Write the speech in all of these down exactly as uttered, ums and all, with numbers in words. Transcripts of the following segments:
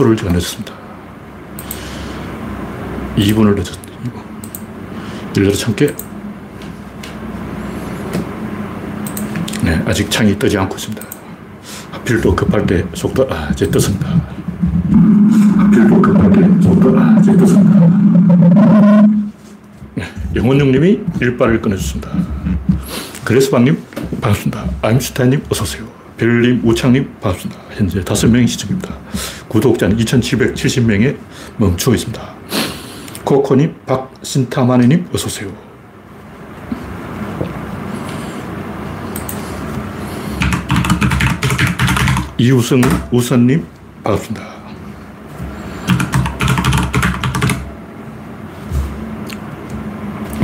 십 초를 제가 늦었습니다. 이 분을 늦었습니다. 일렬로 참깨. 네, 아직 창이 뜨지 않고 있습니다. 하필 또 급할 때 속도, 아, 이제 떴습니다. 하필 또 급할 때 속도, 아, 이제 떴습니다. 네, 영원영님이 일발을 꺼내줬습니다. 그레스방님, 반갑습니다. 아임슈타인님, 어서오세요. 별님, 우창님, 반갑습니다. 현재 다섯 명이 시청입니다. 구독자는 이천칠백칠십 명에 멈추어 있습니다. 코코님, 박신타마네님, 어서오세요. 이우승, 우선님, 반갑습니다.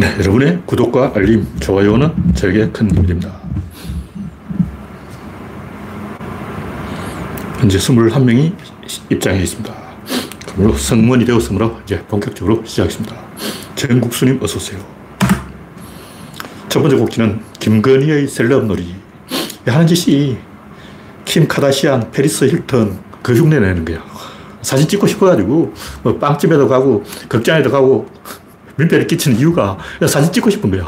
네, 여러분의 구독과 알림, 좋아요는 저에게 큰 힘이 됩니다. 현재 이십일 명이 입장해 있습니다. 물론 성원이 되었으므로 이제 본격적으로 시작하겠습니다. 전국수님 어서오세요. 첫 번째 곡지는 김건희의 셀럽놀이. 하는 짓이 김카다시안, 페리스 힐턴 그 흉내 내는 거야. 사진 찍고 싶어가지고 뭐 빵집에도 가고 극장에도 가고 민폐를 끼치는 이유가 그냥 사진 찍고 싶은 거야.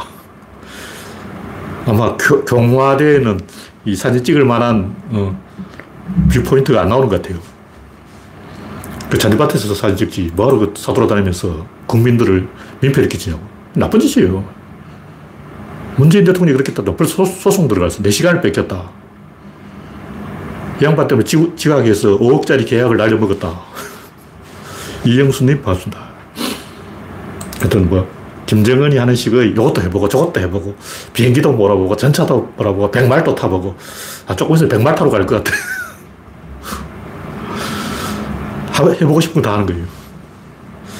아마 교, 경화대에는 이 사진 찍을 만한 어, 뷰포인트가 안 나오는 것 같아요. 그 잔디밭에서 사진 찍지 뭐하러 사돌아다니면서 국민들을 민폐를 끼치냐고. 나쁜 짓이에요. 문재인 대통령이 그렇게 했다. 벌써 소송 들어가서 네 시간을 뺏겼다. 이 양반 때문에 지, 지각에서 오억짜리 계약을 날려먹었다. 이영수님 반갑습니다. 하여튼 뭐 김정은이 하는 식의 이것도 해보고 저것도 해보고 비행기도 몰아보고 전차도 몰아보고 백말도 타보고, 아, 조금 있으면 백말 타러 갈 것 같아. 해보고 싶은 거 다 하는 거예요.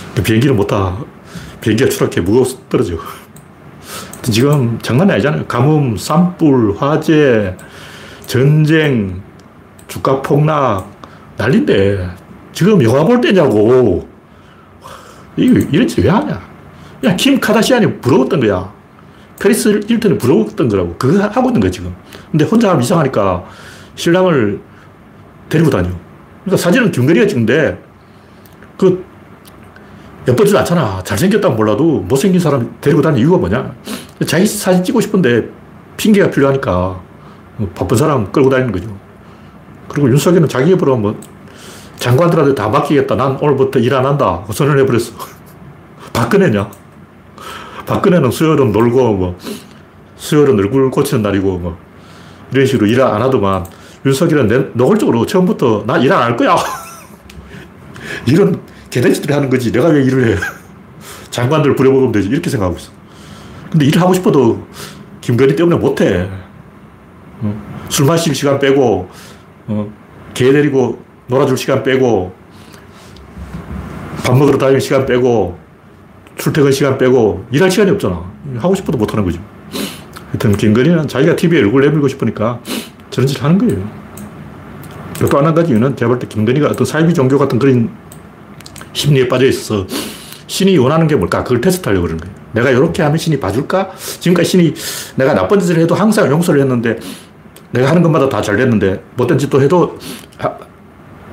근데 비행기는 못 타. 비행기가 추락해 무거워서 떨어져. 지금 장난이 아니잖아요. 가뭄, 산불, 화재, 전쟁, 주가 폭락 난리인데 지금 영화 볼 때냐고. 이거 이런 짓 왜 하냐. 야, 김 카다시안이 부러웠던 거야. 페리스 힐턴이 부러웠던 거라고. 그거 하고 있는 거야 지금. 근데 혼자 하면 이상하니까 신랑을 데리고 다녀. 그러니까 사진은 김건희가 찍는데, 그, 예쁘지 않잖아. 잘생겼다면 몰라도 못생긴 사람 데리고 다니는 이유가 뭐냐. 자기 사진 찍고 싶은데 핑계가 필요하니까 바쁜 사람 끌고 다니는 거죠. 그리고 윤석열은 자기 입으로 뭐 장관들한테 다 맡기겠다. 난 오늘부터 일 안 한다. 선언을 해버렸어. 박근혜냐? 박근혜는 수요일은 놀고, 뭐, 수요일은 얼굴 고치는 날이고, 뭐, 이런 식으로 일 안 하더만, 윤석열은 내, 노골적으로 처음부터 나 일 안 할 거야. 이런 개돼지들이 하는 거지. 내가 왜 일을 해. 장관들 부려먹으면 되지. 이렇게 생각하고 있어. 근데 일을 하고 싶어도 김건희 때문에 못해. 어? 술 마실 시간 빼고, 어? 개 데리고 놀아줄 시간 빼고, 밥 먹으러 다닐 시간 빼고, 출퇴근 시간 빼고, 일할 시간이 없잖아. 하고 싶어도 못하는 거죠. 하여튼 김건희는 자기가 티비에 얼굴 내밀고 싶으니까 그런 짓을 하는 거예요. 또 한 가지 이유는 제가 볼 때 김건희가 어떤 사이비 종교 같은 그런 심리에 빠져 있어서 신이 원하는 게 뭘까? 그걸 테스트하려고 그러는 거예요. 내가 이렇게 하면 신이 봐줄까? 지금까지 신이 내가 나쁜 짓을 해도 항상 용서를 했는데 내가 하는 것마다 다 잘 됐는데 못된 짓도 해도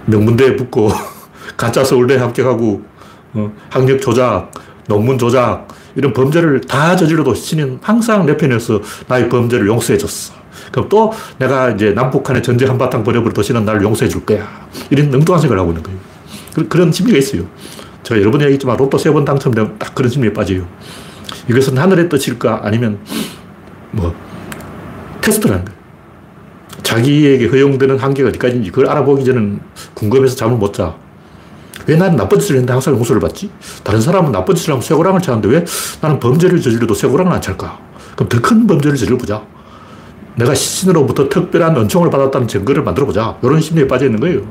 명문대에 붙고 가짜 서울대 합격하고 학력 조작, 논문 조작 이런 범죄를 다 저질러도 신은 항상 내 편에서 나의 범죄를 용서해줬어. 그럼 또 내가 이제 남북한의 전쟁 한바탕 벌여버리듯이 날 용서해 줄 거야. 이런 엉뚱한 생각을 하고 있는 거예요. 그, 그런 심리가 있어요. 제가 여러 번 얘기했지만 로또 세 번 당첨되면 딱 그런 심리에 빠져요. 이것은 하늘의 뜻일까? 아니면 뭐 테스트를 하는 거예요. 자기에게 허용되는 한계가 어디까지인지 그걸 알아보기 전에는 궁금해서 잠을 못 자. 왜 나는 나쁜 짓을 했는데 항상 용서를 받지? 다른 사람은 나쁜 짓을 하면 쇠고랑을 차는데 왜 나는 범죄를 저질러도 쇠고랑을 안 찰까? 그럼 더 큰 범죄를 저질러보자. 내가 신으로부터 특별한 은총을 받았다는 증거를 만들어보자. 이런 심리에 빠져있는 거예요.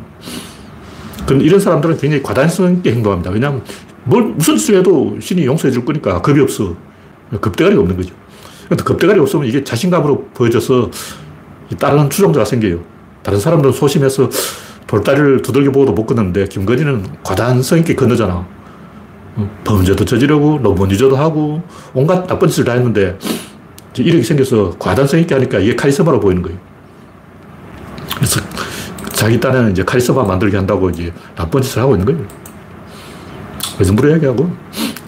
그럼 이런 사람들은 굉장히 과단성 있게 행동합니다. 왜냐하면 뭘 무슨 짓을 해도 신이 용서해 줄 거니까 겁이 없어. 겁대가리가 없는 거죠. 그런데 겁대가리가 없으면 이게 자신감으로 보여져서 다른 추종자가 생겨요. 다른 사람들은 소심해서 돌다리를 두들겨보고도 못 끊는데 김건희는 과단성 있게 건너잖아. 범죄도 저지르고 논문 위조도 하고 온갖 나쁜 짓을 다 했는데 이력이 생겨서 과단성 있게 하니까 이게 카리스마로 보이는 거예요. 그래서 자기 딴에는 이제 카리스마 만들게 한다고 이제 나쁜 짓을 하고 있는 거예요. 그래서 무료 이야기하고,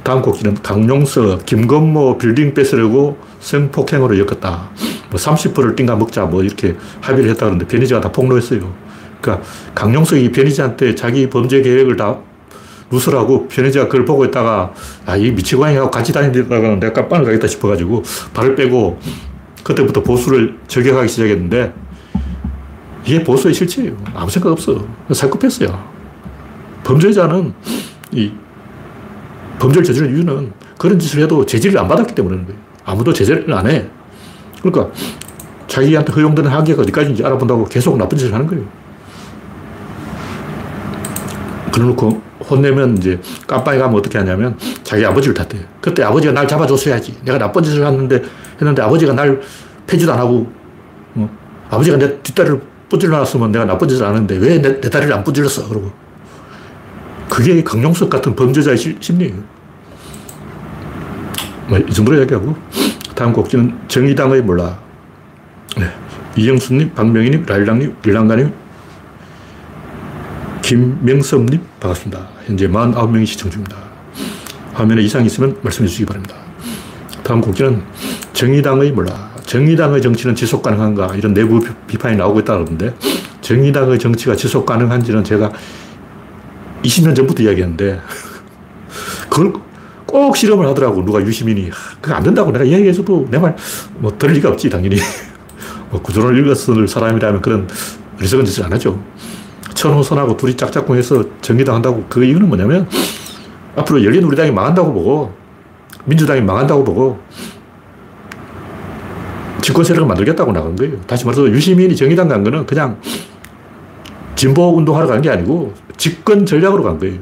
다음 곡기는 강용석, 김건모 빌딩 뺏으려고 성폭행으로 엮었다. 뭐 삼십 퍼센트를 띵가 먹자 뭐 이렇게 합의를 했다는데 변희재가 다 폭로했어요. 그러니까 강용석이 변희재한테 자기 범죄 계획을 다 누설하고, 변희재가 그걸 보고 있다가, 아, 이 미치광이하고 같이 다니다가 내가 깜빵을 가겠다 싶어가지고 발을 빼고, 그때부터 보수를 저격하기 시작했는데, 이게 보수의 실체예요. 아무 생각 없어. 사이코패스야. 범죄자는 이 범죄를 저지른 이유는 그런 짓을 해도 제지를 안 받았기 때문에 그런 거예요. 아무도 제재를 안 해. 그러니까 자기한테 허용되는 한계가 어디까지인지 알아본다고 계속 나쁜 짓을 하는 거예요. 그래놓고 혼내면 이제 깜빵에 가면 어떻게 하냐면 자기 아버지를 탓해요. 그때 아버지가 날 잡아줬어야지. 내가 나쁜 짓을 했는데, 했는데 아버지가 날 폐지도 안 하고, 어? 아버지가 내 뒷다리를 뿌질러 놨으면 내가 나쁜 짓을 안 했는데 왜 내 내 다리를 안 뿌질렀어? 그러고. 그게 강용석 같은 범죄자의 심리예요. 뭐, 이 정도로 이야기하고, 다음 곡지는 정의당의 몰라. 네. 이영수님, 박명희님, 라일락님, 일랑가님, 김명섭님, 반갑습니다. 현재 사십구 명이 시청 중입니다. 화면에 이상이 있으면 말씀해 주시기 바랍니다. 다음 곡지는 정의당의 몰라. 정의당의 정치는 지속 가능한가? 이런 내부 비판이 나오고 있다고 하는데, 정의당의 정치가 지속 가능한지는 제가 이십 년 전부터 이야기했는데, 그걸 꼭 실험을 하더라고. 누가 유시민이. 그거 안 된다고 내가 이야기해서도 내 말 뭐 들을 리가 없지, 당연히. 뭐 구조를 읽었을 사람이라면 그런 어리석은 짓을 안 하죠. 천호선하고 둘이 짝짝꿍해서 정의당 한다고, 그 이유는 뭐냐면, 앞으로 열린 우리당이 망한다고 보고, 민주당이 망한다고 보고, 집권 세력을 만들겠다고 나간 거예요. 다시 말해서 유시민이 정의당 간 거는 그냥 진보 운동하러 간 게 아니고 집권 전략으로 간 거예요.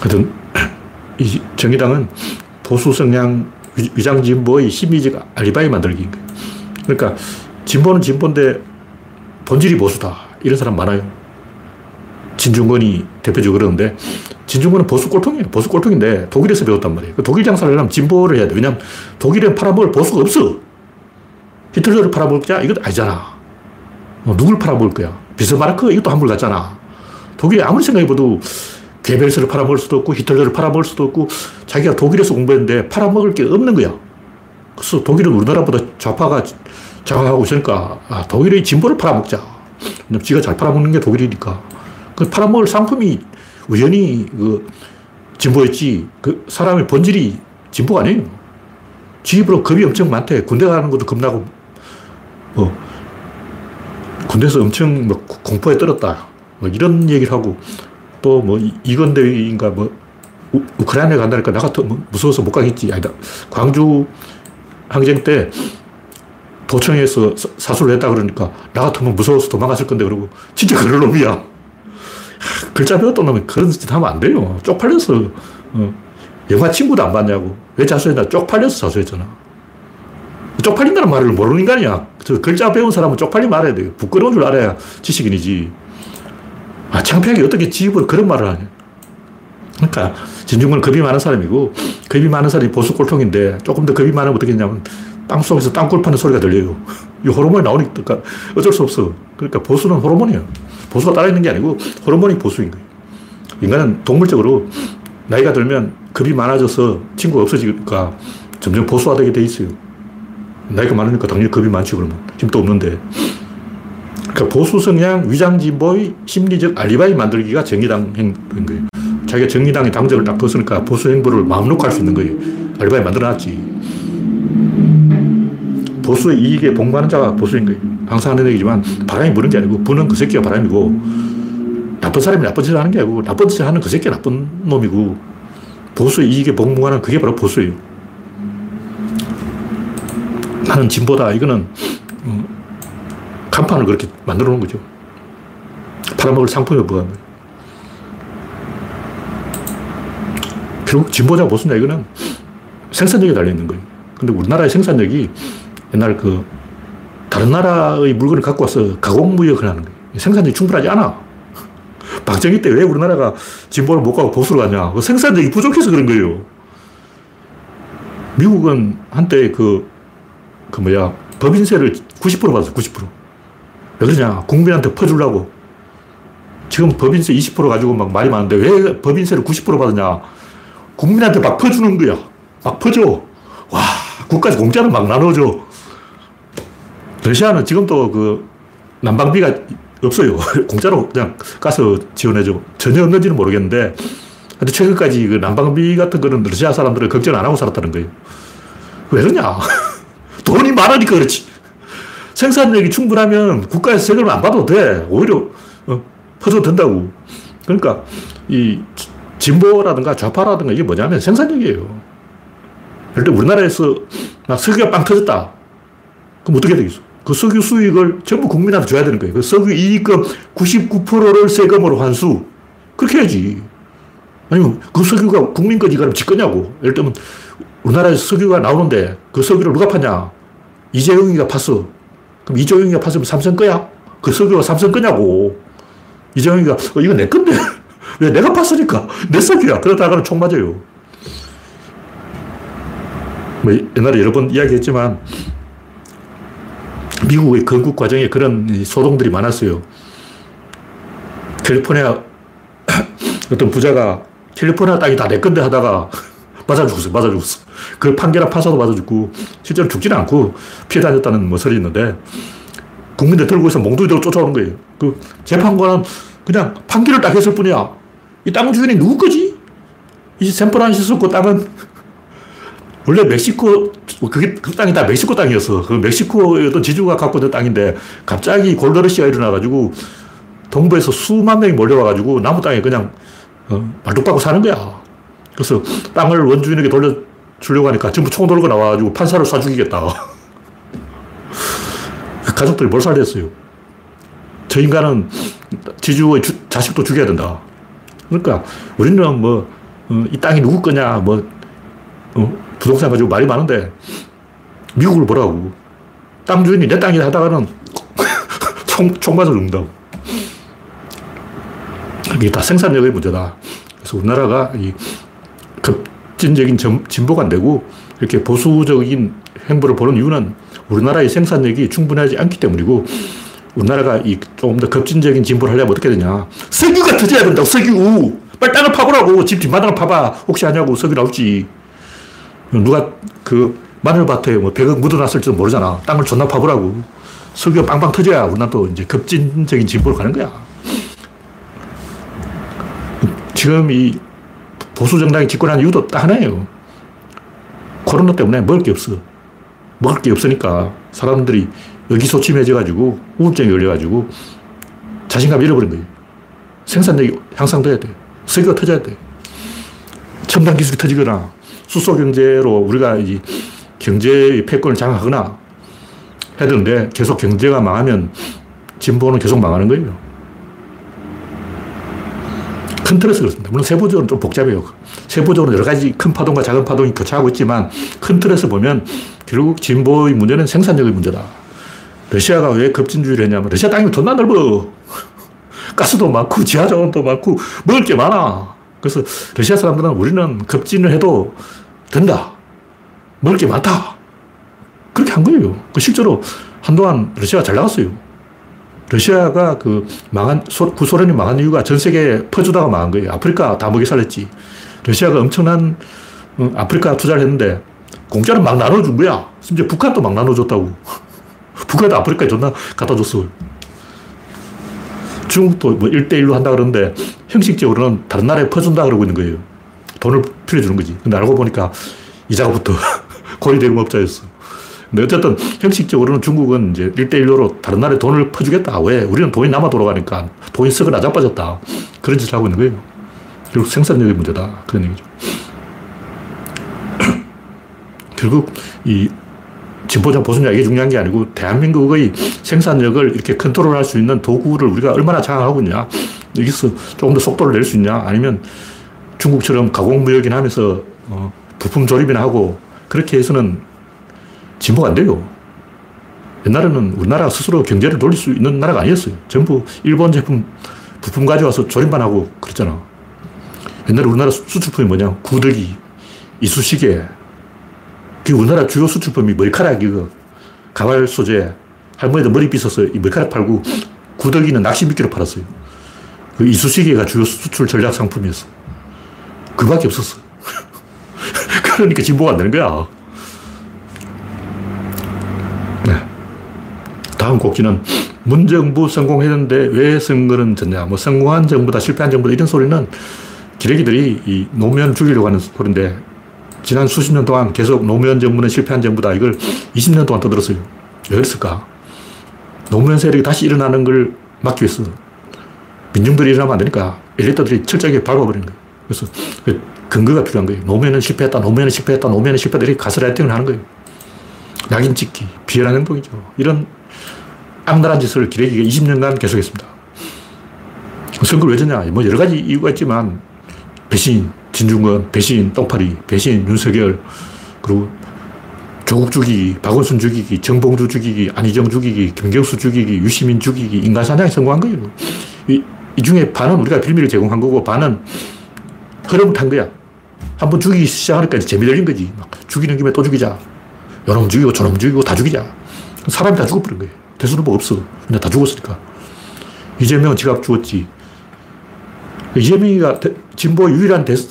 하여튼 이 정의당은 보수 성향 위장 진보의 심리적 알리바이 만들기인 거예요. 그러니까 진보는 진보인데 본질이 보수다, 이런 사람 많아요. 진중권이 대표적으로 그러는데, 진중권은 보수 꼴통이에요. 보수 꼴통인데 독일에서 배웠단 말이에요. 독일 장사를 하려면 진보를 해야 돼. 왜냐하면 독일은 팔아먹을 보수가 없어. 히틀러를 팔아먹자? 이것도 아니잖아. 뭐 누굴 팔아먹을 거야? 비스마르크? 이것도 한물 같잖아. 독일이 아무리 생각해봐도 괴벨스를 팔아먹을 수도 없고 히틀러를 팔아먹을 수도 없고, 자기가 독일에서 공부했는데 팔아먹을 게 없는 거야. 그래서 독일은 우리나라보다 좌파가 장악하고 있으니까, 아, 독일의 진보를 팔아먹자. 왜냐면 지가 잘 팔아먹는 게 독일이니까. 그 팔아먹을 상품이 우연히 그 진보였지, 그 사람의 본질이 진보가 아니에요. 지입으로 겁이 엄청 많대. 군대 가는 것도 겁나고, 뭐 군대에서 엄청 뭐 공포에 떨었다, 뭐 이런 얘기를 하고, 또 뭐 이건대인가 뭐 우, 우크라이나에 간다니까 나 같은 뭐 무서워서 못 가겠지. 아니다. 광주 항쟁 때 도청에서 사수를 했다 그러니까 나 같으면 무서워서 도망갔을 건데, 그러고 진짜 그럴 놈이야. 글자 배웠던 놈이 그런 짓 하면 안 돼요. 쪽팔려서. 어. 영화 친구도 안 봤냐고. 왜 자수했나? 쪽팔려서 자수했잖아. 쪽팔린다는 말을 모르는 인간이야. 저 글자 배운 사람은 쪽팔리면 알아야 돼요. 부끄러운 줄 알아야 지식인이지. 아, 창피하게 어떻게 지입으로 그런 말을 하냐. 그러니까 진중권은 겁이 많은 사람이고, 겁이 많은 사람이 보수 꼴통인데, 조금 더 겁이 많으면 어떻게 했냐면 땅속에서 땅굴 파는 소리가 들려요. 이 호르몬이 나오니까 어쩔 수 없어. 그러니까 보수는 호르몬이에요. 보수가 따라 있는 게 아니고 호르몬이 보수인 거예요. 인간은 동물적으로 나이가 들면 겁이 많아져서 친구가 없어지니까 점점 보수화되게 돼 있어요. 나이가 많으니까 당연히 겁이 많지, 그러면. 힘도 없는데. 그러니까 보수 성향 위장진보의 심리적 알리바이 만들기가 정의당 행보인 거예요. 자기가 정의당의 당적을 딱 벗으니까 보수 행보를 마음 놓고 할 수 있는 거예요. 알리바이 만들어놨지. 보수의 이익에 복무하는 자가 보수인 거예요. 항상 하는 얘기지만, 바람이 부는 게 아니고, 부는 그 새끼가 바람이고, 나쁜 사람이 나쁜 짓을 하는 게 아니고, 나쁜 짓을 하는 그 새끼가 나쁜 놈이고, 보수의 이익에 복무하는 그게 바로 보수예요. 나는 진보다, 이거는 간판을 그렇게 만들어 놓은 거죠. 팔아먹을 상품에 부합해. 결국 진보자 보수냐, 이거는 생산력에 달려있는 거예요. 근데 우리나라의 생산력이 옛날 그 다른 나라의 물건을 갖고 와서 가공무역을 하는 거예요. 생산력이 충분하지 않아. 박정희 때 왜 우리나라가 진보를 못 가고 보수로 가냐. 그 생산력이 부족해서 그런 거예요. 미국은 한때 그, 그 뭐야, 법인세를 구십 퍼센트 받았어, 구십 퍼센트. 왜 그러냐. 국민한테 퍼주려고. 지금 법인세 이십 퍼센트 가지고 막 말이 많은데 왜 법인세를 구십 퍼센트 받느냐. 국민한테 막 퍼주는 거야. 막 퍼줘. 와, 국가에서 공짜로 막 나눠줘. 러시아는 지금도 그 난방비가 없어요. 공짜로 그냥 가서 지원해줘. 전혀 없는지는 모르겠는데, 근데 최근까지 그 난방비 같은 거는 러시아 사람들은 걱정 안 하고 살았다는 거예요. 왜 그러냐. 돈이 많으니까 그렇지. 생산력이 충분하면 국가에서 세금을 안 받아도 돼. 오히려 어, 퍼져도 된다고. 그러니까 이 진보라든가 좌파라든가 이게 뭐냐면 생산력이에요. 예를 들어 우리나라에서 막 석유가 빵 터졌다. 그럼 어떻게 되겠어? 그 석유 수익을 전부 국민한테 줘야 되는 거예요. 그 석유 이익금 구십구 퍼센트를 세금으로 환수. 그렇게 해야지. 아니면 그 석유가 국민 거지 그럼 지 거냐고. 예를 들면 우리나라에서 석유가 나오는데 그 석유를 누가 파냐. 이재용이가 팠어. 그럼 이재용이가 팠으면 삼성 거야? 그 석유가 삼성 거냐고. 이재용이가 어, 이거 내 건데. 왜 내가 팠으니까 내 석유야. 그러다가는 총 맞아요. 뭐 옛날에 여러 번 이야기했지만 미국의 건국 과정에 그런 소동들이 많았어요. 캘리포니아 어떤 부자가 캘리포니아 땅이 다 내 건데 하다가 맞아 죽었어, 맞아 죽었어. 그 판결한 판사도 맞아 죽고, 실제로 죽지는 않고 피해 다녔다는 뭐 설이 있는데, 국민들 들고 있어 몽둥이대로 쫓아오는 거예요. 그 재판관은 그냥 판결을 딱 했을 뿐이야. 이 땅 주인이 누구 거지? 이 샌프란시스코 땅은 원래 멕시코, 그게, 그 땅이 다 멕시코 땅이었어. 그 멕시코의 어떤 지주가 갖고 있는 땅인데, 갑자기 골드러시가 일어나가지고, 동부에서 수만 명이 몰려와가지고, 남의 땅에 그냥, 어, 말뚝 박고 사는 거야. 그래서 땅을 원주인에게 돌려주려고 하니까 전부 총 돌고 나와가지고 판사를 쏴 죽이겠다. 가족들이 몰살됐어요. 저 인간은 지주의 주, 자식도 죽여야 된다. 그러니까 우리는 뭐, 어, 이 땅이 누구 거냐, 뭐, 어, 부동산 가지고 말이 많은데 미국을 보라고. 땅 주인이 내 땅이라 하다가는 총, 총 맞아 죽는다고. 이게 다 생산력의 문제다. 그래서 우리나라가 이 급진적인 점, 진보가 안 되고 이렇게 보수적인 행보를 보는 이유는 우리나라의 생산력이 충분하지 않기 때문이고, 우리나라가 이 조금 더 급진적인 진보를 하려면 어떻게 되냐. 석유가 터져야 된다고. 석유. 빨리 땅을 파보라고. 집 뒷마당을 파봐. 혹시 아냐고 석유 나올지. 누가 그 마늘밭에 뭐 백억 묻어놨을지도 모르잖아. 땅을 존나 파보라고. 석유가 빵빵 터져야 우리나라 또 이제 급진적인 진보로 가는 거야. 지금 이 보수 정당이 집권한 이유도 딱 하나예요. 코로나 때문에 먹을 게 없어. 먹을 게 없으니까 사람들이 의기소침해져가지고 우울증이 걸려가지고 자신감 잃어버린 거예요. 생산력이 향상돼야 돼. 석유가 터져야 돼. 첨단 기술이 터지거나. 수소경제로 우리가 이 경제의 패권을 장악하거나 해야 되는데, 계속 경제가 망하면 진보는 계속 망하는 거예요. 큰 틀에서 그렇습니다. 물론 세부적으로는 좀 복잡해요. 세부적으로는 여러 가지 큰 파동과 작은 파동이 교차하고 있지만, 큰 틀에서 보면 결국 진보의 문제는 생산력의 문제다. 러시아가 왜 급진주의를 했냐면, 러시아 땅이 존나 넓어. 가스도 많고 지하자원도 많고 먹을 게 많아. 그래서 러시아 사람들은 우리는 급진을 해도 된다. 먹을 게 많다. 그렇게 한 거예요. 실제로 한동안 러시아가 잘 나갔어요. 러시아가 그 망한, 구소련이 망한 이유가 전 세계에 퍼주다가 망한 거예요. 아프리카 다 먹이 살렸지. 러시아가 엄청난 아프리카 투자를 했는데 공짜로 막 나눠준 거야. 심지어 북한도 막 나눠줬다고. 북한도 아프리카에 존나 갖다 줬어. 중국도 뭐 일 대 일로 한다 그러는데 형식적으로는 다른 나라에 퍼준다 그러고 있는 거예요. 돈을 필요해주는 거지. 근데 알고 보니까 이자가부터 고리대금업자였어. 근데 어쨌든 형식적으로는 중국은 이제 일 대 일로 다른 나라에 돈을 퍼주겠다. 왜? 우리는 돈이 남아 돌아가니까 돈이 썩어 나자빠졌다. 그런 짓을 하고 있는 거예요. 결국 생산력의 문제다. 그런 얘기죠. 결국 이 진보자 보수냐 이게 중요한 게 아니고, 대한민국의 생산력을 이렇게 컨트롤할 수 있는 도구를 우리가 얼마나 장악하고 있냐, 여기서 조금 더 속도를 낼 수 있냐, 아니면 중국처럼 가공무역이나 하면서 어, 부품 조립이나 하고 그렇게 해서는 진보가 안 돼요. 옛날에는 우리나라가 스스로 경제를 돌릴 수 있는 나라가 아니었어요. 전부 일본 제품 부품 가져와서 조립만 하고 그랬잖아. 옛날에 우리나라 수출품이 뭐냐, 구더기, 이쑤시개. 우리나라 주요 수출품이 머리카락, 이거, 가발 소재, 할머니도 머리 빗어서 이 머리카락 팔고 구더기는 낚시 미끼로 팔았어요. 그 이쑤시개가 주요 수출 전략 상품이었어. 그밖에 없었어. 그러니까 진보가 안 되는 거야. 네. 다음 곡지는 문정부 성공했는데 왜 선거는 졌냐. 뭐 성공한 정부다 실패한 정부다 이런 소리는 기레기들이 이 노무현 죽이려고 하는 소리인데, 지난 수십 년 동안 계속 노무현 정부는 실패한 정부다 이걸 이십 년 동안 떠들었어요. 왜 그랬을까? 노무현 세력이 다시 일어나는 걸 막기 위해서 민중들이 일어나면 안 되니까 엘리트들이 철저하게 밟아버리는 거예요. 그래서 근거가 필요한 거예요. 노무현은 실패했다, 노무현은 실패했다, 노무현은 실패했다 이렇게 가스라이팅을 하는 거예요. 낙인 찍기, 비열한 행동이죠. 이런 악랄한 짓을 기레기가 이십 년간 계속했습니다. 선거를 왜 졌냐? 뭐 여러 가지 이유가 있지만 배신, 진중권, 배신, 똥파리, 배신, 윤석열, 그리고 조국 죽이기, 박원순 죽이기, 정봉주 죽이기, 안희정 죽이기, 김경수 죽이기, 유시민 죽이기, 인간사냥에 성공한 거예요. 이, 이 중에 반은 우리가 빌미를 제공한 거고 반은 흐름을 탄 거야. 한번 죽이기 시작하니까 재미들린 거지. 막 죽이는 김에 또 죽이자. 요놈 죽이고 저놈 죽이고 다 죽이자. 사람이 다 죽어버린 거예요. 대수는 뭐 없어. 그냥 다 죽었으니까. 이재명은 지갑 죽었지. 이재명이가 진보의 유일한 대선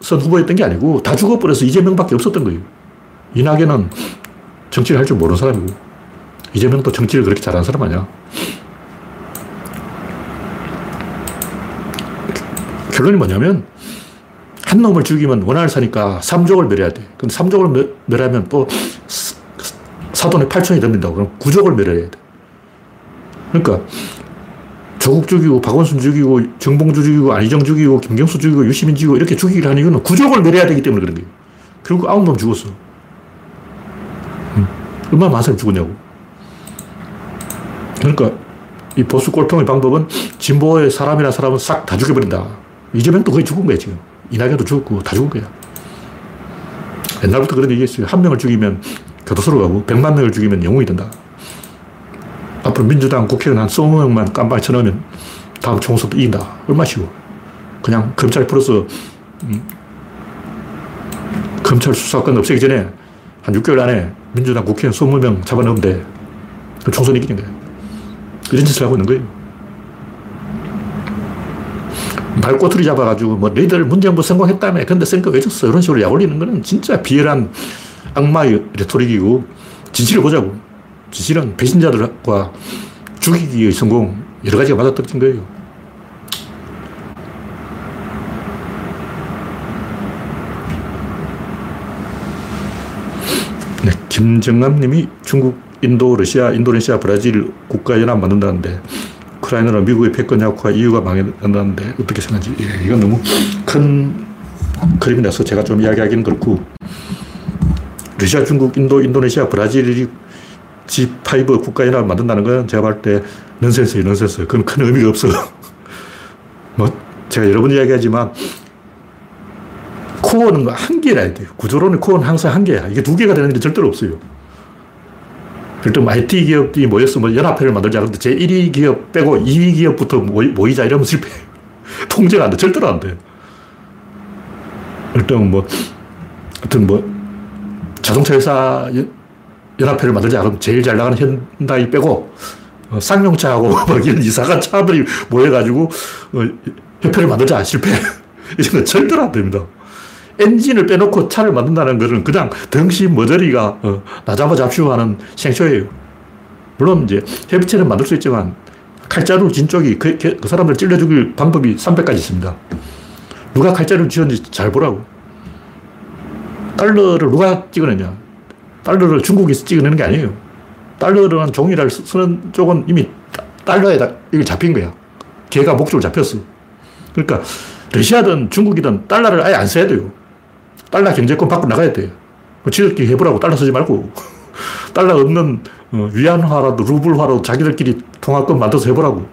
후보였던 게 아니고 다 죽어버려서 이재명밖에 없었던 거예요. 이낙연은 정치를 할 줄 모르는 사람이고 이재명도 정치를 그렇게 잘하는 사람 아니야. 결론이 뭐냐면 한 놈을 죽이면 원한을 사니까 삼족을 멸해야 돼. 그럼 삼족을 멸하면 또 사돈의 팔촌이 됩니다. 그럼 구족을 멸해야 돼. 그러니까 조국 죽이고 박원순 죽이고 정봉주 죽이고 안희정 죽이고 김경수 죽이고 유시민 죽이고 이렇게 죽이기를 하는 이유는 구족을 멸해야 되기 때문에 그런 거예요. 결국 아홉 놈 죽었어. 응. 얼마나 많은 사람이 죽었냐고. 그러니까 이 보수 꼴통의 방법은 진보의 사람이나 사람은 싹 다 죽여버린다. 이재명도 거의 죽은 거야 지금. 이낙연도 죽었고 다 죽은 거야. 옛날부터 그런 얘기 했어요. 한 명을 죽이면 교도소로 가고 백만 명을 죽이면 영웅이 된다. 앞으로 민주당 국회의원 한 이십 명만 깜빡이 쳐넣으면 다음 총선도 이긴다. 얼마나 쉬워. 그냥 검찰 풀어서 음, 검찰 수사권 없애기 전에 한 육 개월 안에 민주당 국회의원 이십 명 잡아넣으면 돼. 그럼 총선이 이기는 거야. 이런 짓을 하고 있는 거예요. 말꼬투리 잡아가지고, 뭐, 너희들 문정부 성공했다며. 근데 선거 왜 졌어? 이런 식으로 약 올리는 거는 진짜 비열한 악마의 레토릭이고, 진실을 보자고. 진실은 배신자들과 죽이기의 성공, 여러 가지가 맞아떨어진 거예요. 네, 김정남 님이 중국, 인도, 러시아, 인도네시아, 브라질 국가연합 만든다는데, 우크라이나는 미국의 패권 약화 이유가 망해난다는데 어떻게 생각하는지. 예, 이건 너무 큰 그림이라서 제가 좀 이야기하기는 그렇고, 러시아, 중국, 인도, 인도네시아, 브라질이 지 파이브 국가연합을 만든다는 건 제가 볼 때 넌센스예요, 넌센스. 그건 큰 의미가 없어. 뭐 제가 여러 번 이야기하지만 코어는 한 개라야 돼요. 구조론의 코어는 항상 한 개야. 이게 두 개가 되는 일이 절대로 없어요. 그럼 아이티 기업이 모여서 뭐 연합회를 만들자. 그런데 제일 위 기업 빼고 이 위 기업부터 모이자 이러면 실패해요. 통제가 안 돼. 절대로 안 돼. 일단 뭐, 하여튼 뭐, 자동차 회사 연합회를 만들자. 그럼 제일 잘 나가는 현다이 빼고 쌍용차하고 막 이런 이상한 차들이 모여가지고 협회를 만들자. 실패해요. 이건 절대로 안 됩니다. 엔진을 빼놓고 차를 만든다는 것은 그냥 덩신 머저리가 어, 나 잡아 잡시오 하는 생쇼예요. 물론 이제 협의체는 만들 수 있지만 칼자루 진 쪽이 그, 그 사람들 찔러 죽일 방법이 삼백 가지 있습니다. 누가 칼자루를 지었는지 잘 보라고. 달러를 누가 찍어내냐. 달러를 중국에서 찍어내는 게 아니에요. 달러라는 종이를 쓰는 쪽은 이미 달러에 이걸 잡힌 거야. 걔가 목줄을 잡혔어. 그러니까 러시아든 중국이든 달러를 아예 안 써야 돼요. 달러 경제권 밖으로 나가야 돼요. 지들끼리 해보라고. 달러 쓰지 말고. 달러 없는 위안화라도 루블화라도 자기들끼리 통화권 만들어서 해보라고.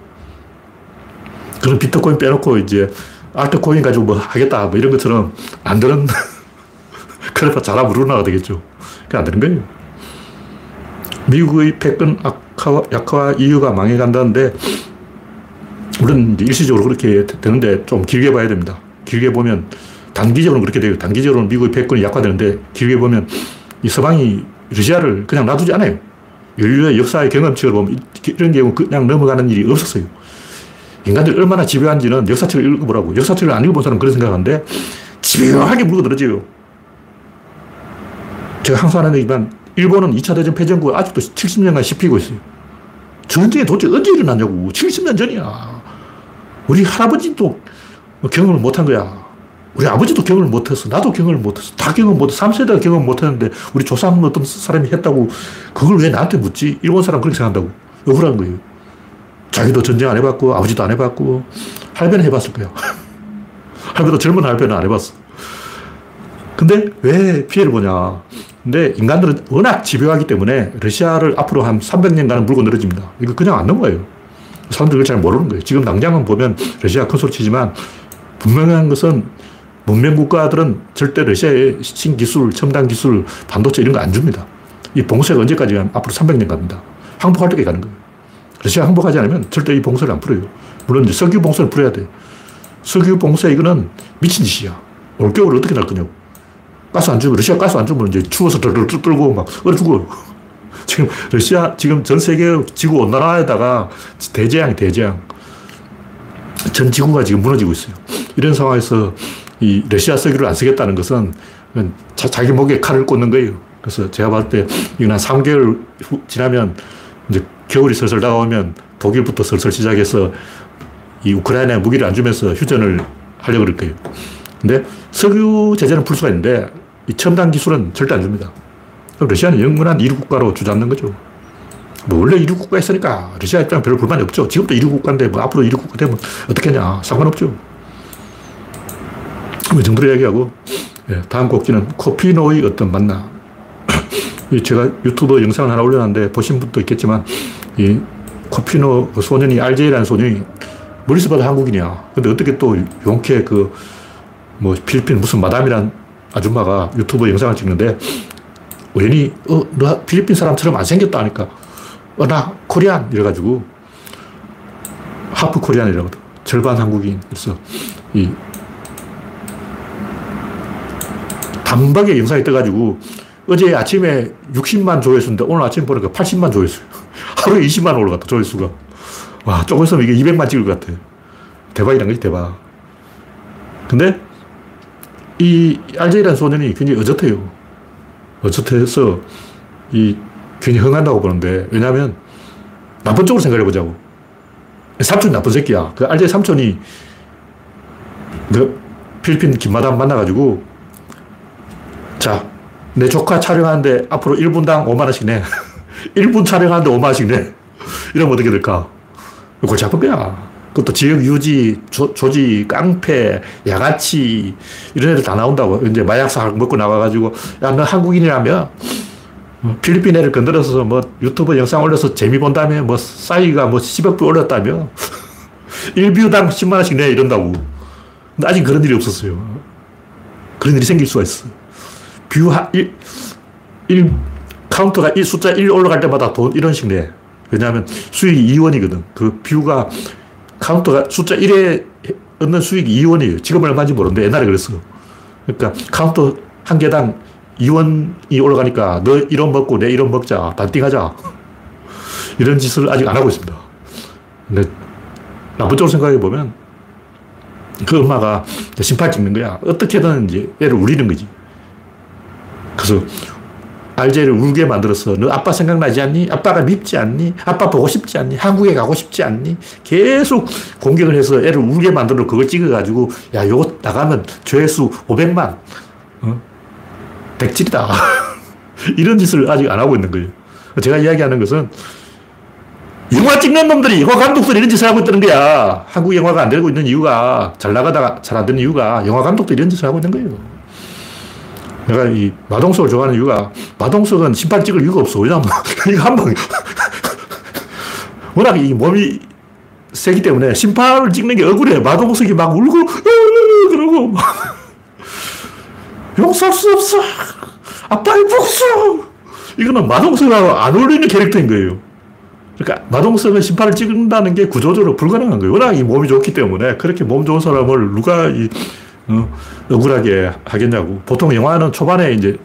그런 비트코인 빼놓고 이제 알트코인 가지고 뭐 하겠다 뭐 이런 것처럼 안 되는. 그래서 잘하면 우르나가 되겠죠. 그게 안 되는 거예요. 미국의 패권 약화와 이유가 망해간다는데 물론 일시적으로 그렇게 되는데 좀 길게 봐야 됩니다. 길게 보면 단기적으로는 그렇게 돼요. 단기적으로는 미국의 패권이 약화되는데 길게 보면 이 서방이 러시아를 그냥 놔두지 않아요. 인류의 역사의 경험칙을 보면 이런 경우 그냥 넘어가는 일이 없었어요. 인간들이 얼마나 집요한지는 역사책을 읽어보라고. 역사책을 안 읽어본 사람은 그런 생각하는데 집요하게 물고들어져요. 제가 항상 하는 얘기지만 일본은 이 차 대전 패전국을 아직도 칠십 년간 씹히고 있어요. 전쟁이 도대체 언제 일어났냐고. 칠십 년 전이야. 우리 할아버지도 경험을 못한 거야. 우리 아버지도 경험을 못했어. 나도 경험을 못했어. 다 경험 못했어. 삼 세대가 경험 못했는데 우리 조상은 어떤 사람이 했다고 그걸 왜 나한테 묻지? 일본 사람 그렇게 생각한다고. 억울한 거예요. 자기도 전쟁 안 해봤고 아버지도 안 해봤고 할배는 해봤을 거야. 할배도 젊은 할배는 안 해봤어. 근데 왜 피해를 보냐. 근데 인간들은 워낙 집요하기 때문에 러시아를 앞으로 한 삼백 년간은 물고 늘어집니다. 이거 그냥 안 넘어가요. 사람들이 잘 모르는 거예요. 지금 당장은 보면 러시아가 큰 소리 치지만 분명한 것은 문명국가들은 절대 러시아의 신기술, 첨단기술, 반도체 이런 거 안 줍니다. 이 봉쇄가 언제까지 가면 앞으로 삼백 년 갑니다. 항복할 때까지 가는 거예요. 러시아가 항복하지 않으면 절대 이 봉쇄를 안 풀어요. 물론 이제 석유 봉쇄를 풀어야 돼요. 석유 봉쇄 이거는 미친 짓이야. 올겨울 어떻게 날 거냐고. 가스 안 주면, 러시아 가스 안 주면 이제 추워서 덜덜 떨고 막 얼어 죽어요. 지금 러시아, 지금 전 세계 지구 온난화에다가 대재앙이 대재앙. 전 지구가 지금 무너지고 있어요. 이런 상황에서 이 러시아 석유를 안 쓰겠다는 것은 자, 자기 목에 칼을 꽂는 거예요. 그래서 제가 봤을 때 이건 한 삼 개월 후, 지나면 이제 겨울이 슬슬 다가오면 독일부터 슬슬 시작해서 이 우크라이나에 무기를 안 주면서 휴전을 하려고 그럴 거예요. 근데 석유 제재는 풀 수가 있는데 이 첨단 기술은 절대 안 줍니다. 그럼 러시아는 영원한 이류 국가로 주저앉는 거죠. 뭐 원래 이류 국가였으니까 러시아 입장은 별로 불만이 없죠. 지금도 이류 국가인데 뭐 앞으로 이류 국가 되면 어떻겠냐. 상관없죠. 이 정도로 이야기하고, 예, 다음 곡지는 코피노의 어떤 만나. 제가 유튜브 영상을 하나 올려놨는데 보신 분도 있겠지만 이 코피노 그 소년이 알제이라는 소년이 멀리서 봐도 한국인이야. 근데 어떻게 또 용케 그 뭐 필리핀 무슨 마담이란 아줌마가 유튜브 영상을 찍는데 우연히 어, 너 필리핀 사람처럼 안 생겼다 하니까 어, 나 코리안 이래가지고 하프 코리안이라거든. 절반 한국인. 그래서 이 단박에 영상이 떠가지고 어제 아침에 육십만 조회수인데 오늘 아침 보니까 팔십만 조회수. 하루에 이십만 올라갔다 조회수가. 와, 조금 있으면 이게 이백만 찍을 것 같아. 대박이란 거지, 대박. 근데 이 알제이라는 소년이 굉장히 어젓해요. 어젓해서 이 굉장히 흥한다고 보는데 왜냐하면 나쁜 쪽으로 생각해 보자고. 삼촌이 나쁜 새끼야. 그 알제이 삼촌이 그 필리핀 김마담 만나가지고 자, 내 조카 촬영하는데 앞으로 일 분당 오만 원씩 내. 일 분 촬영하는데 오만 원씩 내. 이러면 어떻게 될까? 골치 아픈 거야. 그것도 지역 유지, 조, 조지, 깡패, 양아치, 이런 애들 다 나온다고. 이제 마약사 먹고 나와가지고, 야, 너 한국인이라며? 필리핀 애를 건드려서 뭐 유튜브 영상 올려서 재미 본다며? 뭐 싸이가 뭐 십억 뷰 올렸다며? 일 뷰당 십만 원씩 내. 이런다고. 근데 아직 그런 일이 없었어요. 그런 일이 생길 수가 있어. 뷰 일, 일, 카운터가 일, 숫자 일 올라갈 때마다 돈 일 원씩 내. 왜냐하면 수익이 이 원이거든. 그 뷰가, 카운터가 숫자 일에 얻는 수익이 이 원이에요. 지금 얼마인지 모르는데 옛날에 그랬어. 그러니까 카운터 한 개당 이 원이 올라가니까 너 일 원 먹고 내 일 원 먹자. 반띵하자. 이런 짓을 아직 안 하고 있습니다. 근데 나쁜 쪽으로 생각해보면 그 엄마가 심판 찍는 거야. 어떻게든 이제 애를 울리는 거지. 그래서 알제이를 울게 만들어서 너 아빠 생각나지 않니? 아빠가 밉지 않니? 아빠 보고 싶지 않니? 한국에 가고 싶지 않니? 계속 공격을 해서 애를 울게 만들어 그걸 찍어가지고 야 요거 나가면 조회수 오백만 어? 백질이다. 이런 짓을 아직 안 하고 있는 거예요. 제가 이야기하는 것은 영화 찍는 놈들이 영화 감독들이 이런 짓을 하고 있다는 거야. 한국 영화가 안 되고 있는 이유가 잘 나가다가 잘 안 되는 이유가 영화 감독들이 이런 짓을 하고 있는 거예요. 내가 이 마동석을 좋아하는 이유가 마동석은 심판 찍을 이유가 없어. 왜냐면 이거 한 방 워낙 이 몸이 세기 때문에 심판을 찍는 게 억울해. 마동석이 막 울고 그러고 용서할 수 없어. 아빠의 복수. 이거는 마동석하고 안 어울리는 캐릭터인 거예요. 그러니까 마동석은 심판을 찍는다는 게 구조적으로 불가능한 거예요. 워낙 이 몸이 좋기 때문에 그렇게 몸 좋은 사람을 누가 이 어, 억울하게 하겠냐고. 보통 영화는 초반에 이제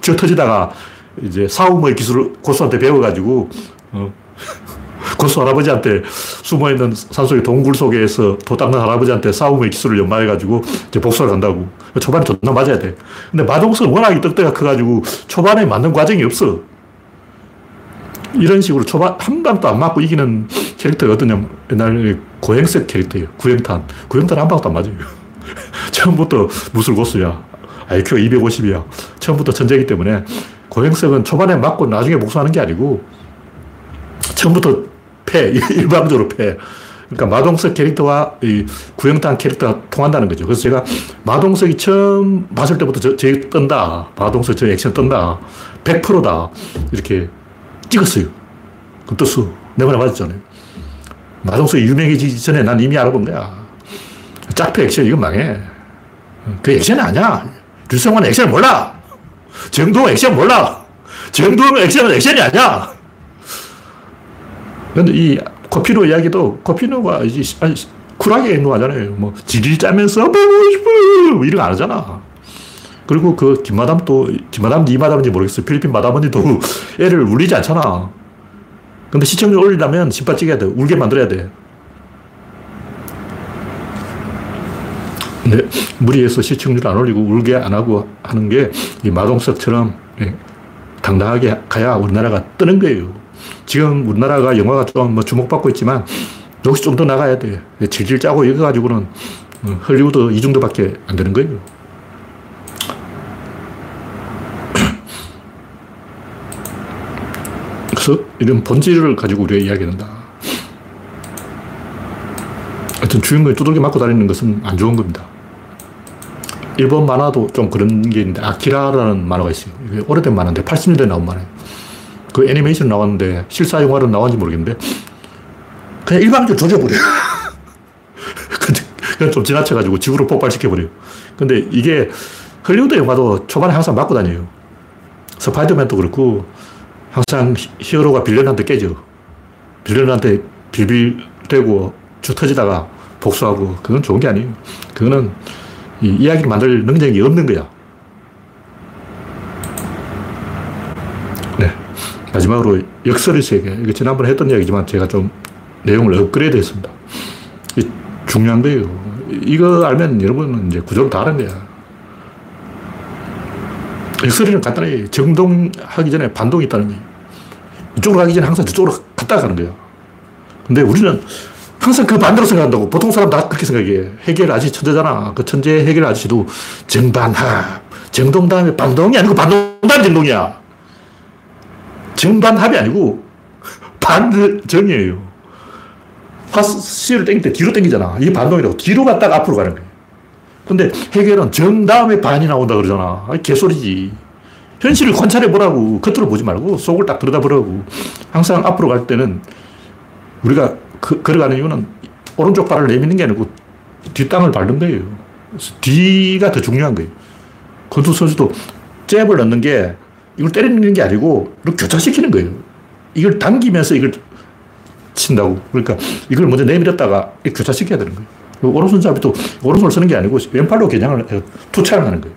쥐어 터지다가 이제 싸움의 기술을 고수한테 배워가지고, 어, 고수 할아버지한테 숨어있는 산속의 동굴 속에서 토 닦는 할아버지한테 싸움의 기술을 연마해가지고 이제 복수를 한다고. 초반에 존나 맞아야 돼. 근데 마동석은 워낙에 떡대가 커가지고 초반에 맞는 과정이 없어. 이런 식으로 초반 한 방도 안 맞고 이기는 캐릭터가 어떠냐면 옛날에 고행색 캐릭터예요. 구형탄. 구형탄 한 방도 안 맞아요. 처음부터 무술 고수야. 아이큐가 이백오십이야. 처음부터 천재이기 때문에 고행색은 초반에 맞고 나중에 복수하는 게 아니고 처음부터 패. 일방적으로 패. 그러니까 마동석 캐릭터와 이 구형탄 캐릭터가 통한다는 거죠. 그래서 제가 마동석이 처음 봤을 때부터 저, 저 떤다. 마동석 저 액션 떤다. 백 퍼센트다. 이렇게 찍었어요. 그 떴어. 내번에 맞았잖아요. 마동석이 유명해지기 전에 난 이미 알아본 거야. 짝패 액션 이건 망해. 그 액션이 아니야. 류성환 액션 몰라. 정동원 액션 몰라. 정동원 액션은 액션이 아니야. 근데 이 코피노 이야기도 코피노가 이제 쿨하게 행동하잖아요. 뭐 지질 짜면서 보고 싶어요. 이런 거 안 하잖아. 그리고 그 김마담도, 김마담도 이 마담인지 모르겠어요. 필리핀 마담언니도 애를 울리지 않잖아. 근데 시청률 올리려면 신발 찍어야 돼. 울게 만들어야 돼. 근데 무리해서 시청률 안 올리고 울게 안 하고 하는 게 이 마동석처럼 당당하게 가야 우리나라가 뜨는 거예요. 지금 우리나라가 영화가 좀 뭐 주목받고 있지만 역시 좀 더 나가야 돼. 질질 짜고 이거 가지고는 헐리우드 이 정도밖에 안 되는 거예요. 이런 본질을 가지고 우리가 이야기한다. 하여튼 주인공이 두들겨 맞고 다니는 것은 안 좋은 겁니다. 일본 만화도 좀 그런 게 있는데 아키라라는 만화가 있어요. 이게 오래된 만화인데 팔십 년대에 나온 만화예요. 그 애니메이션 나왔는데 실사 영화로 나왔는지 모르겠는데 그냥 일방적으로 조져버려요. 그냥 좀 지나쳐가지고 지구로 폭발시켜버려요. 근데 이게 헐리우드 영화도 초반에 항상 맞고 다녀요. 스파이더맨도 그렇고 항상 히어로가 빌런한테 깨져. 빌런한테 빌빌대고 주 터지다가 복수하고 그건 좋은 게 아니에요. 그거는 이 이야기를 만들 능력이 없는 거야. 네, 마지막으로 역설의 세계. 이거 지난번에 했던 이야기지만 제가 좀 내용을 업그레이드 했습니다. 이게 중요한 거예요. 이거 알면 여러분은 이제 구조를 다 아는 거야. 역설이는 간단히 정동하기 전에 반동이 있다는 거예요. 이쪽으로 가기 전에 항상 저쪽으로 갔다 가는 거예요. 근데 우리는 항상 그 반대로 생각한다고. 보통 사람 다 그렇게 생각해. 헤겔 아저씨 천재잖아. 그 천재 헤겔 아저씨도 정반합. 정동 다음에 반동이 아니고 반동 다음 정동이야. 정반합이 아니고 반정이에요. 화씨를 땡길 때 뒤로 땡기잖아. 이게 반동이라고. 뒤로 갔다가 앞으로 가는 거예요. 근데 해결은 정 다음에 반이 나온다 그러잖아. 아니, 개소리지. 현실을 관찰해보라고. 겉으로 보지 말고 속을 딱 들여다보라고. 항상 앞으로 갈 때는 우리가 그, 걸어가는 이유는 오른쪽 발을 내미는 게 아니고 뒷땅을 밟는 거예요. 뒤가 더 중요한 거예요. 권투 선수도 잽을 넣는 게 이걸 때리는 게 아니고 이걸 교차시키는 거예요. 이걸 당기면서 이걸 친다고. 그러니까 이걸 먼저 내밀었다가 교차시켜야 되는 거예요. 오른손잡이도 오른손을 쓰는 게 아니고 왼팔로 겨냥을 해요. 투창을 하는 거예요.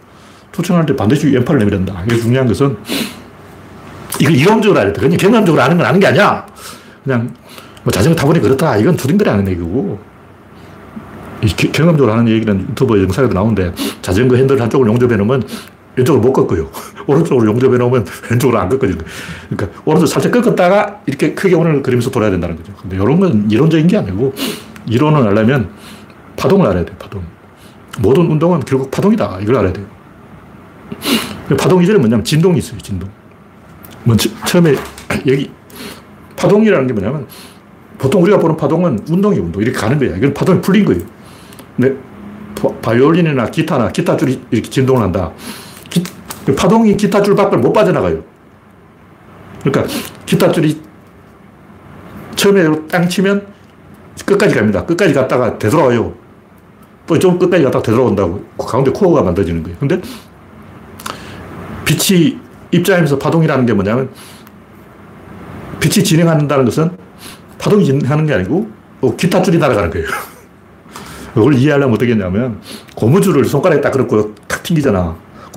투창할 때 반드시 왼팔을 내밀는다. 이게 중요한 것은 이걸 이론적으로 알아야 돼. 그냥 경험적으로 아는 건 아는 게 아니야. 그냥 뭐 자전거 타보니 그렇다. 이건 두딩들이 아는 얘기고 이 경험적으로 하는 얘기는 유튜브 영상에도 나오는데 자전거 핸들 한쪽을 용접해 놓으면 왼쪽으로 못 꺾어요. 오른쪽으로 용접해 놓으면 왼쪽으로 안 꺾어지는 거예요. 그러니까 오른쪽 살짝 꺾었다가 이렇게 크게 오늘 그리면서 돌아야 된다는 거죠. 근데 이런 건 이론적인 게 아니고 이론을 알려면 파동을 알아야 돼요. 파동. 모든 운동은 결국 파동이다. 이걸 알아야 돼요. 파동 이전에 뭐냐면 진동이 있어요. 진동. 먼저, 처음에 여기 파동이라는 게 뭐냐면 보통 우리가 보는 파동은 운동이 운동. 이렇게 가는 거예요. 이건 파동이 풀린 거예요. 근데 바이올린이나 기타나 기타줄이 이렇게 진동을 한다. 기, 파동이 기타줄 밖을 못 빠져나가요. 그러니까 기타줄이 처음에 땅 치면 끝까지 갑니다. 끝까지 갔다가 되돌아와요. 또 좀 끝까지 갔다가 되돌아온다고. 가운데 코어가 만들어지는 거예요. 근데 빛이 입자하면서 파동이라는 게 뭐냐면 빛이 진행한다는 것은 파동이 진행하는 게 아니고 기타줄이 날아가는 거예요. 이걸 이해하려면 어떻게 했냐면 고무줄을 손가락에 딱 걸고 탁 튕기잖아.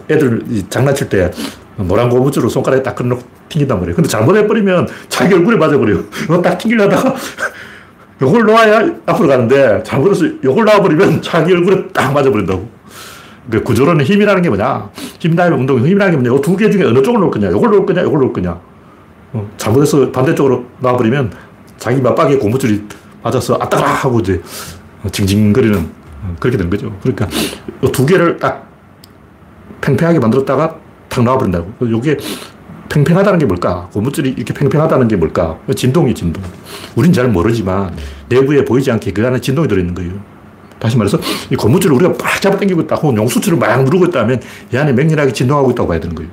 애들 장난칠 때 노란 고무줄로 손가락에 딱 끊어놓고 튕긴단 말이에요. 근데 잘못해버리면 자기 얼굴에 맞아버려요. 이거 딱 튕기려다가 요걸 놓아야 앞으로 가는데 잘못해서 요걸 놔버리면 자기 얼굴에 딱 맞아버린다고. 그러니까 구조로는 힘이라는 게 뭐냐, 힘 다음에 운동, 힘이라는 게 뭐냐, 이 두 개 중에 어느 쪽을 놓을 거냐, 요걸 놓을 거냐, 요걸 놓을 거냐. 어, 잘못해서 반대쪽으로 놔버리면 자기 맞박에 고무줄이 맞아서 아따라 하고 이제 징징거리는, 그렇게 되는 거죠. 그러니까 이 두 개를 딱 팽팽하게 만들었다가 탁 나와버린다고. 이게 팽팽하다는 게 뭘까? 고무줄이 이렇게 팽팽하다는 게 뭘까? 진동이 진동. 우린 잘 모르지만 내부에 보이지 않게 그 안에 진동이 들어있는 거예요. 다시 말해서 이 고무줄을 우리가 막 잡아당기고 있다, 혹은 용수철을 막 누르고 있다면 이 안에 맹렬하게 진동하고 있다고 봐야 되는 거예요.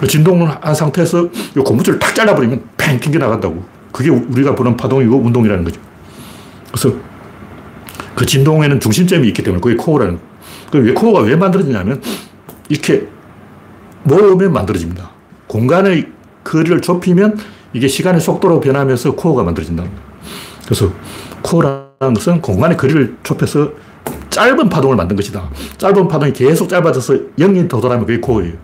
그 진동을 한 상태에서 이 고무줄을 탁 잘라버리면 팽 튕겨나간다고. 그게 우리가 보는 파동이고 운동이라는 거죠. 그래서 그 진동에는 중심점이 있기 때문에 그게 코어라는 거예요. 그 코어가 왜 만들어지냐면 이렇게 모으면 만들어집니다. 공간의 거리를 좁히면 이게 시간의 속도로 변하면서 코어가 만들어진다는 거예요. 그래서 코어라는 것은 공간의 거리를 좁혀서 짧은 파동을 만든 것이다. 짧은 파동이 계속 짧아져서 영이 도달하면 그게 코어예요.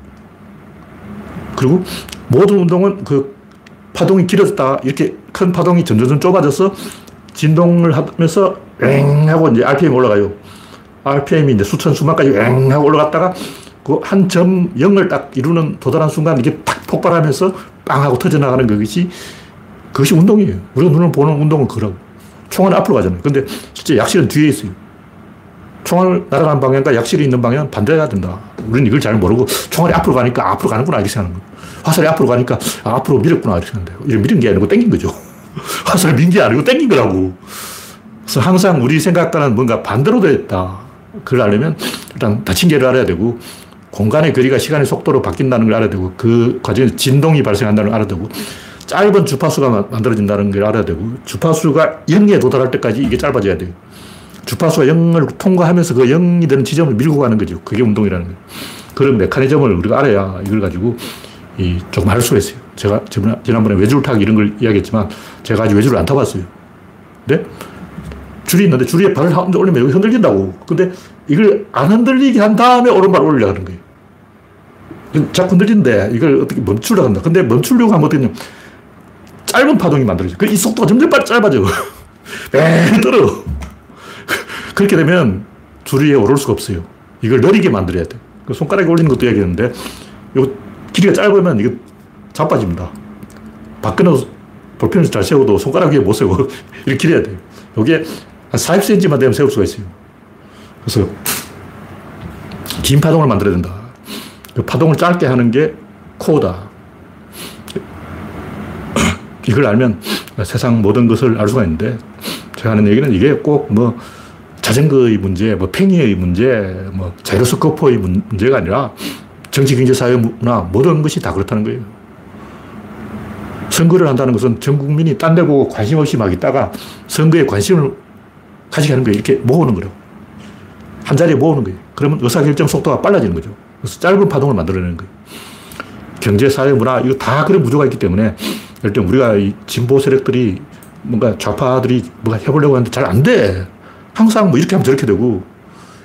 그리고 모든 운동은 그 파동이 길어졌다가 이렇게 큰 파동이 점점 좁아져서 진동을 하면서 엥 하고 이제 알피엠 올라가요. 알피엠이 이제 수천, 수만까지 엥 하고 올라갔다가 그 한 점 영을 딱 이루는, 도달한 순간 이게 탁 폭발하면서 빵 하고 터져나가는 것이, 그것이 운동이에요. 우리가 눈을 보는 운동은 그러고. 총알은 앞으로 가잖아요. 근데 실제 약실은 뒤에 있어요. 총알 날아가는 방향과 약실이 있는 방향은 반대해야 된다. 우리는 이걸 잘 모르고 총알이 앞으로 가니까 앞으로 가는구나 이렇게 생각하는 거예요. 화살이 앞으로 가니까 아, 앞으로 밀었구나 이렇게 생각해요. 이게 밀은 게 아니고 땡긴 거죠. 화살을 민 게 아니고 땡긴 거라고. 그래서 항상 우리 생각과는 뭔가 반대로 되어 있다. 그걸 알려면 일단 다친 개를 알아야 되고, 공간의 거리가 시간의 속도로 바뀐다는 걸 알아야 되고, 그 과정에서 진동이 발생한다는 걸 알아야 되고, 짧은 주파수가 만들어진다는 걸 알아야 되고, 주파수가 영에 도달할 때까지 이게 짧아져야 돼요. 주파수가 영을 통과하면서 그 영이 되는 지점을 밀고 가는 거죠. 그게 운동이라는 거예요. 그런 메커니즘을 우리가 알아야 이걸 가지고 이 조금 할 수가 있어요. 제가 지난번에 외줄 타기 이런 걸 이야기했지만 제가 아직 외줄을 안 타봤어요. 근데 줄이 있는데 줄 위에 발을 올리면 여기 흔들린다고. 근데 이걸 안 흔들리게 한 다음에 오른발 올리려고 하는 거예요. 자꾸 흔들리는데 이걸 어떻게 멈추려고 한다. 근데 멈추려고 하면 어떻게 되냐면 짧은 파동이 만들어져요. 이 속도가 점점 빨리 짧아져요. 뱅 떨어. 그렇게 되면 줄 위에 오를 수가 없어요. 이걸 느리게 만들어야 돼요. 손가락에 올리는 것도 이야기했는데 요 길이가 짧으면 이게 자빠집니다. 밖에는 볼펜을 잘 세워도 손가락 위에 못 세워. 이렇게 길어야 돼요. 요게 한 사십 센티미터만 되면 세울 수가 있어요. 그래서 긴 파동을 만들어야 된다. 그 파동을 짧게 하는 게 코어다. 이걸 알면 세상 모든 것을 알 수가 있는데, 제가 하는 얘기는 이게 꼭 뭐 자전거의 문제, 뭐 팽이의 문제, 뭐 자이로스코프의 문제가 아니라 정치, 경제, 사회, 문화 모든 것이 다 그렇다는 거예요. 선거를 한다는 것은 전 국민이 딴 데 보고 관심 없이 막 있다가 선거에 관심을 가지게 하는 거예요. 이렇게 모으는 거예요. 한 자리에 모으는 거예요. 그러면 의사결정 속도가 빨라지는 거죠. 그래서 짧은 파동을 만들어내는 거예요. 경제, 사회, 문화, 이거 다 그런 구조가 있기 때문에 일단 우리가 이 진보 세력들이 뭔가 좌파들이 뭔가 해보려고 하는데 잘 안 돼. 항상 뭐 이렇게 하면 저렇게 되고,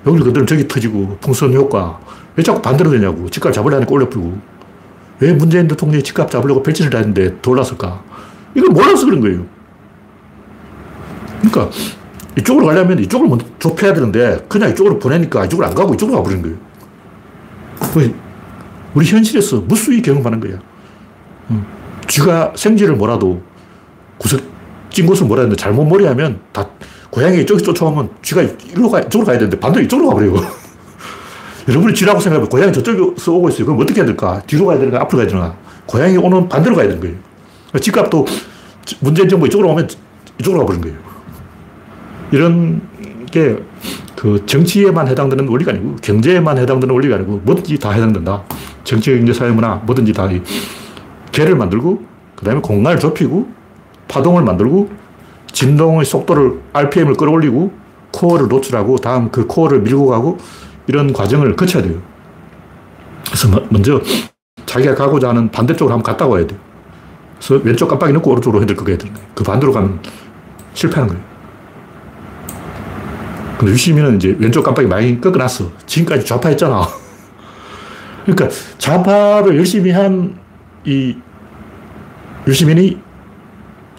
여기를 건드리면 저기 터지고, 풍선 효과. 왜 자꾸 반대로 되냐고. 집값 잡으려니까 올려풀고. 왜 문재인 대통령이 집값 잡으려고 벨트를 다했는데 돌았을까? 이걸 몰라서 그런 거예요. 그러니까 이쪽으로 가려면 이쪽을 먼저 좁혀야 되는데 그냥 이쪽으로 보내니까 이쪽으로 안 가고 이쪽으로 가버리는 거예요. 우리 현실에서 무수히 경험하는 거야. 쥐가 생쥐를 몰아도 구석 찐 곳을 몰아야 되는데 잘못 몰이하면 다 고양이 이쪽에서 쫓아오면 쥐가 이리로 가, 이쪽으로 가야 되는데 반대로 이쪽으로 가버려요. 여러분이 쥐라고 생각하면 고양이 저쪽에서 오고 있어요. 그럼 어떻게 해야 될까? 뒤로 가야 되는가? 앞으로 가야 되는가? 고양이 오는 반대로 가야 되는 거예요. 집값도 문재인 정부 이쪽으로 오면 이쪽으로 가버린 거예요. 이런 게 그 정치에만 해당되는 원리가 아니고 경제에만 해당되는 원리가 아니고 뭐든지 다 해당된다. 정치, 경제, 사회, 문화 뭐든지 다 개를 만들고, 그 다음에 공간을 좁히고, 파동을 만들고, 진동의 속도를 알피엠을 끌어올리고, 코어를 노출하고, 다음 그 코어를 밀고 가고, 이런 과정을 거쳐야 돼요. 그래서 먼저 자기가 가고자 하는 반대쪽으로 한번 갔다 와야 돼요. 그래서 왼쪽 깜빡이 넣고 오른쪽으로 흔들고 가야 되는 거예요. 그 반대로 가면 실패하는 거예요. 근데 유시민은 이제 왼쪽 깜빡이 많이 꺾어놨어. 지금까지 좌파했잖아. 그러니까 좌파를 열심히 한 이 유시민이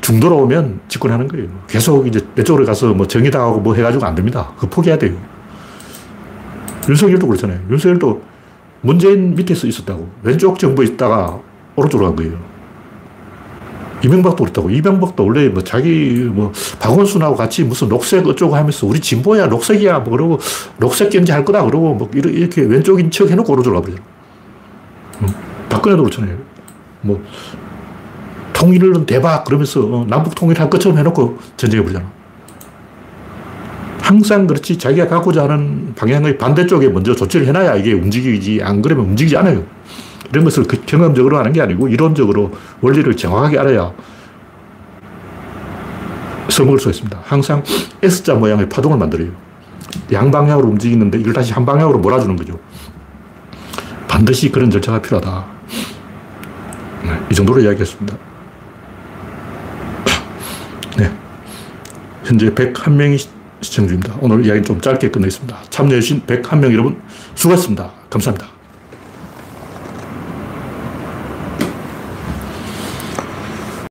중도로 오면 집권하는 거예요. 계속 이제 내 쪽으로 가서 뭐 정의당하고 뭐 해가지고 안 됩니다. 그거 포기해야 돼요. 윤석열도 그렇잖아요. 윤석열도 문재인 밑에서 있었다고. 왼쪽 정부에 있다가 오른쪽으로 간 거예요. 이명박도 그렇다고. 이명박도 원래 뭐 자기 뭐 박원순하고 같이 무슨 녹색 어쩌고 하면서 우리 진보야, 녹색이야, 뭐 그러고 녹색 경제할 거다 그러고 뭐 이렇게 왼쪽인 척 해놓고 오른쪽으로 가버리잖아. 박근혜도 그렇잖아요. 뭐 통일은 대박 그러면서 남북 통일할 것처럼 해놓고 전쟁해버리잖아. 항상 그렇지, 자기가 갖고자 하는 방향의 반대쪽에 먼저 조치를 해놔야 이게 움직이지, 안 그러면 움직이지 않아요. 이런 것을 경험적으로 하는 게 아니고 이론적으로 원리를 정확하게 알아야 써먹을 수 있습니다. 항상 S자 모양의 파동을 만들어요. 양방향으로 움직이는데 이걸 다시 한 방향으로 몰아주는 거죠. 반드시 그런 절차가 필요하다. 네, 이 정도로 이야기했습니다. 네, 현재 백일 명이 시청 중입니다. 오늘 이야기는 좀 짧게 끝내겠습니다. 참여해주신 백일 명 여러분 수고하셨습니다. 감사합니다.